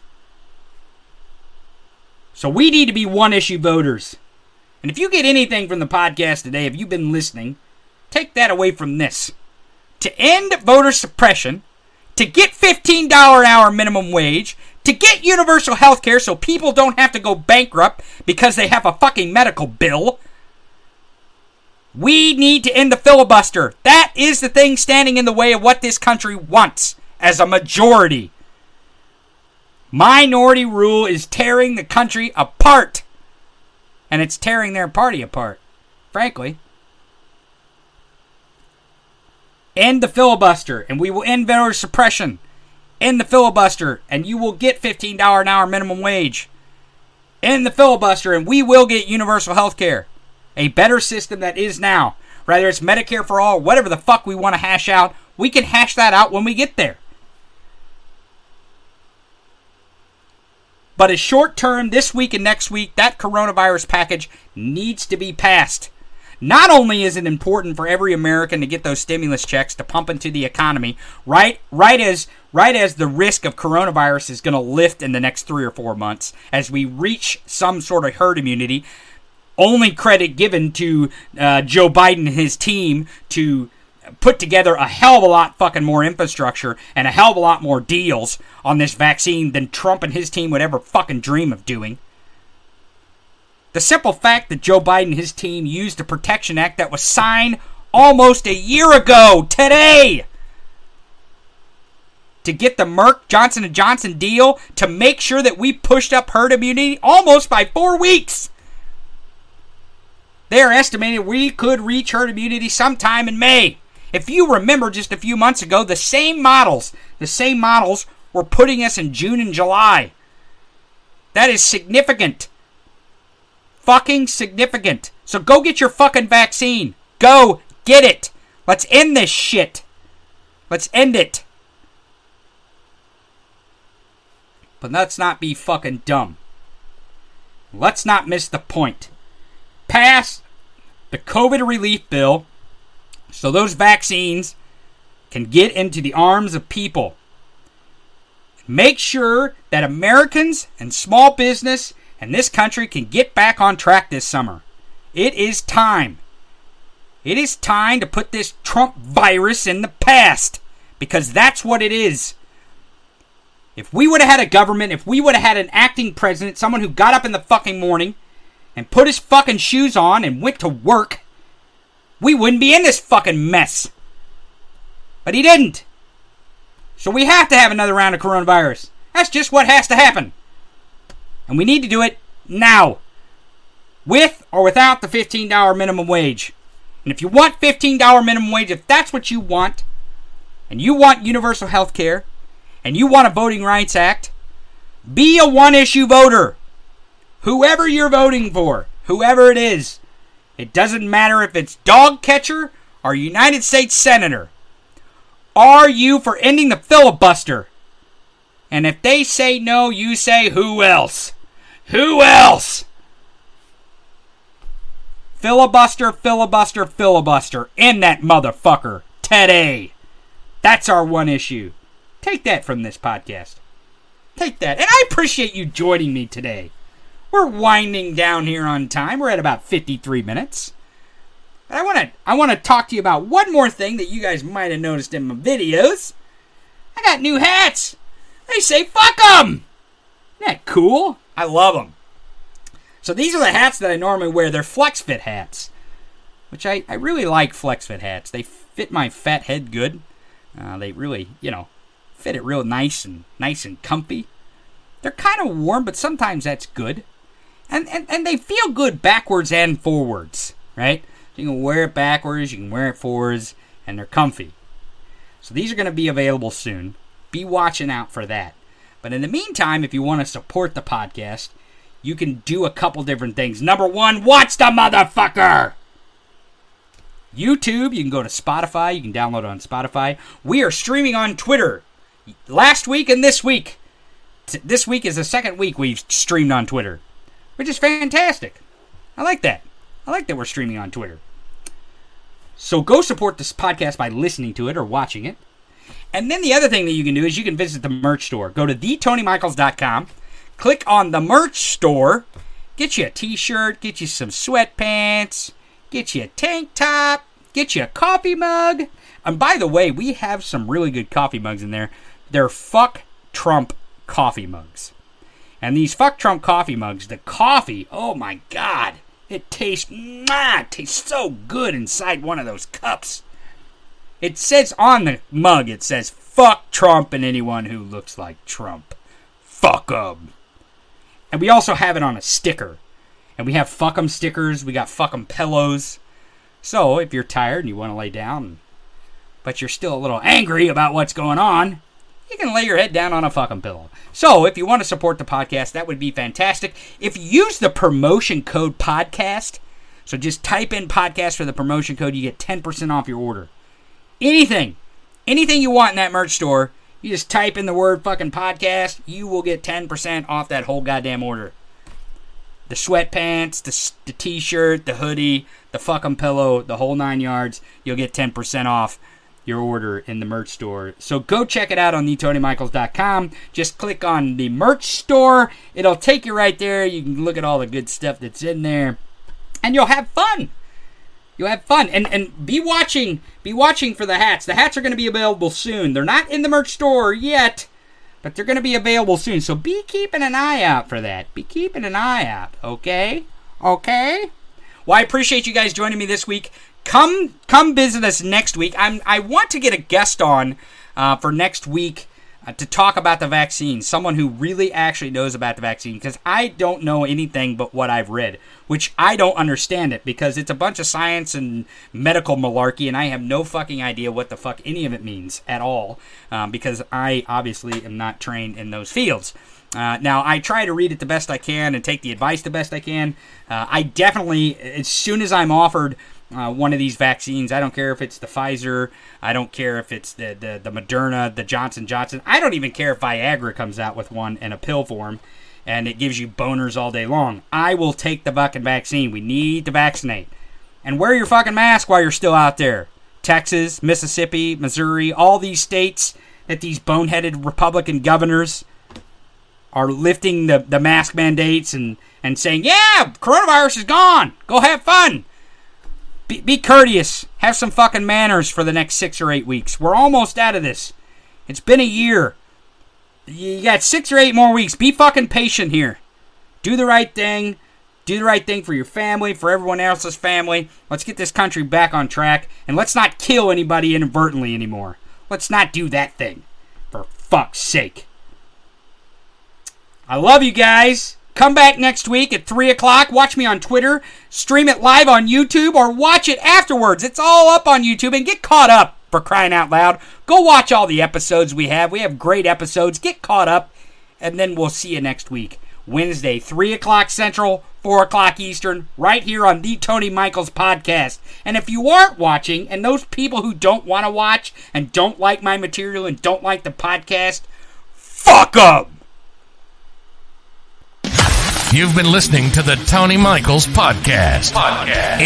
So we need to be one-issue voters. And if you get anything from the podcast today, if you've been listening, take that away from this. To end voter suppression, to get $15 an hour minimum wage, to get universal health care so people don't have to go bankrupt because they have a fucking medical bill, we need to end the filibuster. That is the thing standing in the way of what this country wants. As a majority. Minority rule is tearing the country apart. And it's tearing their party apart. Frankly. End the filibuster. And we will end voter suppression. in the filibuster, and you will get $15 an hour minimum wage in the filibuster, and we will get universal health care. A better system that is now. Whether it's Medicare for all, whatever the fuck we want to hash out, we can hash that out when we get there. But as short term, this week and next week, that coronavirus package needs to be passed. Not only is it important for every American to get those stimulus checks to pump into the economy, right as the risk of coronavirus is going to lift in the next 3 or 4 months, as we reach some sort of herd immunity. Only credit given to Joe Biden and his team to put together a hell of a lot fucking more infrastructure and a hell of a lot more deals on this vaccine than Trump and his team would ever fucking dream of doing. The simple fact that Joe Biden and his team used the Protection Act that was signed almost a year ago today to get the Merck Johnson and Johnson deal to make sure that we pushed up herd immunity almost by 4 weeks. They are estimating we could reach herd immunity sometime in May. If you remember just a few months ago, the same models were putting us in June and July. That is significant. Fucking significant. So go get your fucking vaccine. Go get it. Let's end this shit. Let's end it. But let's not be fucking dumb. Let's not miss the point. Pass the COVID relief bill so those vaccines can get into the arms of people. Make sure that Americans and small business and this country can get back on track this summer. It is time. It is time to put this Trump virus in the past, because that's what it is. If we would have had a government, if we would have had an acting president, someone who got up in the fucking morning and put his fucking shoes on and went to work, we wouldn't be in this fucking mess. But he didn't. So we have to have another round of coronavirus. That's just what has to happen. And we need to do it now. With or without the $15 minimum wage. And if you want $15 minimum wage, if that's what you want, and you want universal health care, and you want a Voting Rights Act, be a one-issue voter. Whoever you're voting for, whoever it is, it doesn't matter if it's dog catcher or United States Senator. Are you for ending the filibuster? And if they say no, you say, who else? Who else? Filibuster, filibuster, filibuster. End that motherfucker today. That's our one issue. Take that from this podcast. Take that. And I appreciate you joining me today. We're winding down here on time. We're at about 53 minutes. But I want to talk to you about one more thing that you guys might have noticed in my videos. I got new hats. They say, fuck them. Isn't that cool? I love them. So these are the hats that I normally wear. They're flex fit hats, which I really like flex fit hats. They fit my fat head good. They really, fit it real nice and comfy. They're kind of warm, but sometimes that's good. And they feel good backwards and forwards, right? So you can wear it backwards, you can wear it forwards, and they're comfy. So these are going to be available soon. Be watching out for that. But in the meantime, if you want to support the podcast, you can do a couple different things. Number one, watch the motherfucker! YouTube, you can go to Spotify, you can download on Spotify. We are streaming on Twitter last week and this week. This week is the second week we've streamed on Twitter, which is fantastic. I like that. I like that we're streaming on Twitter. So go support this podcast by listening to it or watching it. And then the other thing that you can do is you can visit the merch store. Go to thetonymichaels.com, click on the merch store, get you a t-shirt, get you some sweatpants, get you a tank top, get you a coffee mug. And by the way, we have some really good coffee mugs in there. They're Fuck Trump coffee mugs. And these Fuck Trump coffee mugs, the coffee, oh my god, it tastes so good inside one of those cups. It says on the mug, it says, fuck Trump and anyone who looks like Trump. Fuck 'em. And we also have it on a sticker. And we have fuck 'em stickers, we got fuck 'em pillows. So if you're tired and you want to lay down, but you're still a little angry about what's going on, you can lay your head down on a fucking pillow. So if you want to support the podcast, that would be fantastic. If you use the promotion code podcast, so just type in podcast for the promotion code, you get 10% off your order. Anything you want in that merch store, you just type in the word fucking podcast, you will get 10% off that whole goddamn order. The sweatpants, the t-shirt, the hoodie, the fucking pillow, the whole 9 yards, you'll get 10% off your order in the merch store. So go check it out on thetonymichaels.com. Just click on the merch store. It'll take you right there. You can look at all the good stuff that's in there. And you'll have fun. You'll have fun. And be watching for the hats. The hats are going to be available soon. They're not in the merch store yet, but they're going to be available soon. So be keeping an eye out for that. Be keeping an eye out. Okay? Well, I appreciate you guys joining me this week. Come visit us next week. I want to get a guest on for next week to talk about the vaccine. Someone who really actually knows about the vaccine, because I don't know anything but what I've read, which I don't understand it because it's a bunch of science and medical malarkey, and I have no fucking idea what the fuck any of it means at all, because I obviously am not trained in those fields. Now, I try to read it the best I can and take the advice the best I can. I definitely, as soon as I'm offered one of these vaccines, I don't care if it's the Pfizer, I don't care if it's the Moderna, the Johnson & Johnson, I don't even care if Viagra comes out with one in a pill form and it gives you boners all day long. I will take the fucking vaccine. We need to vaccinate. And wear your fucking mask while you're still out there. Texas, Mississippi, Missouri, all these states that these boneheaded Republican governors are lifting the mask mandates and saying, yeah, coronavirus is gone. Go have fun. Be courteous. Have some fucking manners for the next 6 or 8 weeks. We're almost out of this. It's been a year. You got 6 or 8 more weeks. Be fucking patient here. Do the right thing. Do the right thing for your family, for everyone else's family. Let's get this country back on track. And let's not kill anybody inadvertently anymore. Let's not do that thing. For fuck's sake. I love you guys. Come back next week at 3 o'clock. Watch me on Twitter. Stream it live on YouTube or watch it afterwards. It's all up on YouTube. And get caught up, for crying out loud. Go watch all the episodes we have. We have great episodes. Get caught up. And then we'll see you next week. Wednesday, 3 o'clock Central, 4 o'clock Eastern, right here on The Tony Michaels Podcast. And if you aren't watching, and those people who don't want to watch and don't like my material and don't like the podcast, fuck up! You've been listening to the Tony Michaels Podcast.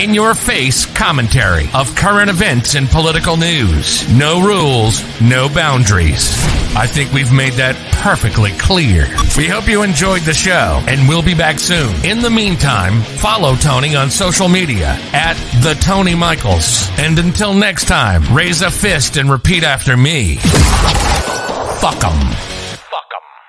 In-your-face commentary of current events and political news. No rules, no boundaries. I think we've made that perfectly clear. We hope you enjoyed the show, and we'll be back soon. In the meantime, follow Tony on social media at The Tony Michaels. And until next time, raise a fist and repeat after me. Fuck 'em. Fuck 'em.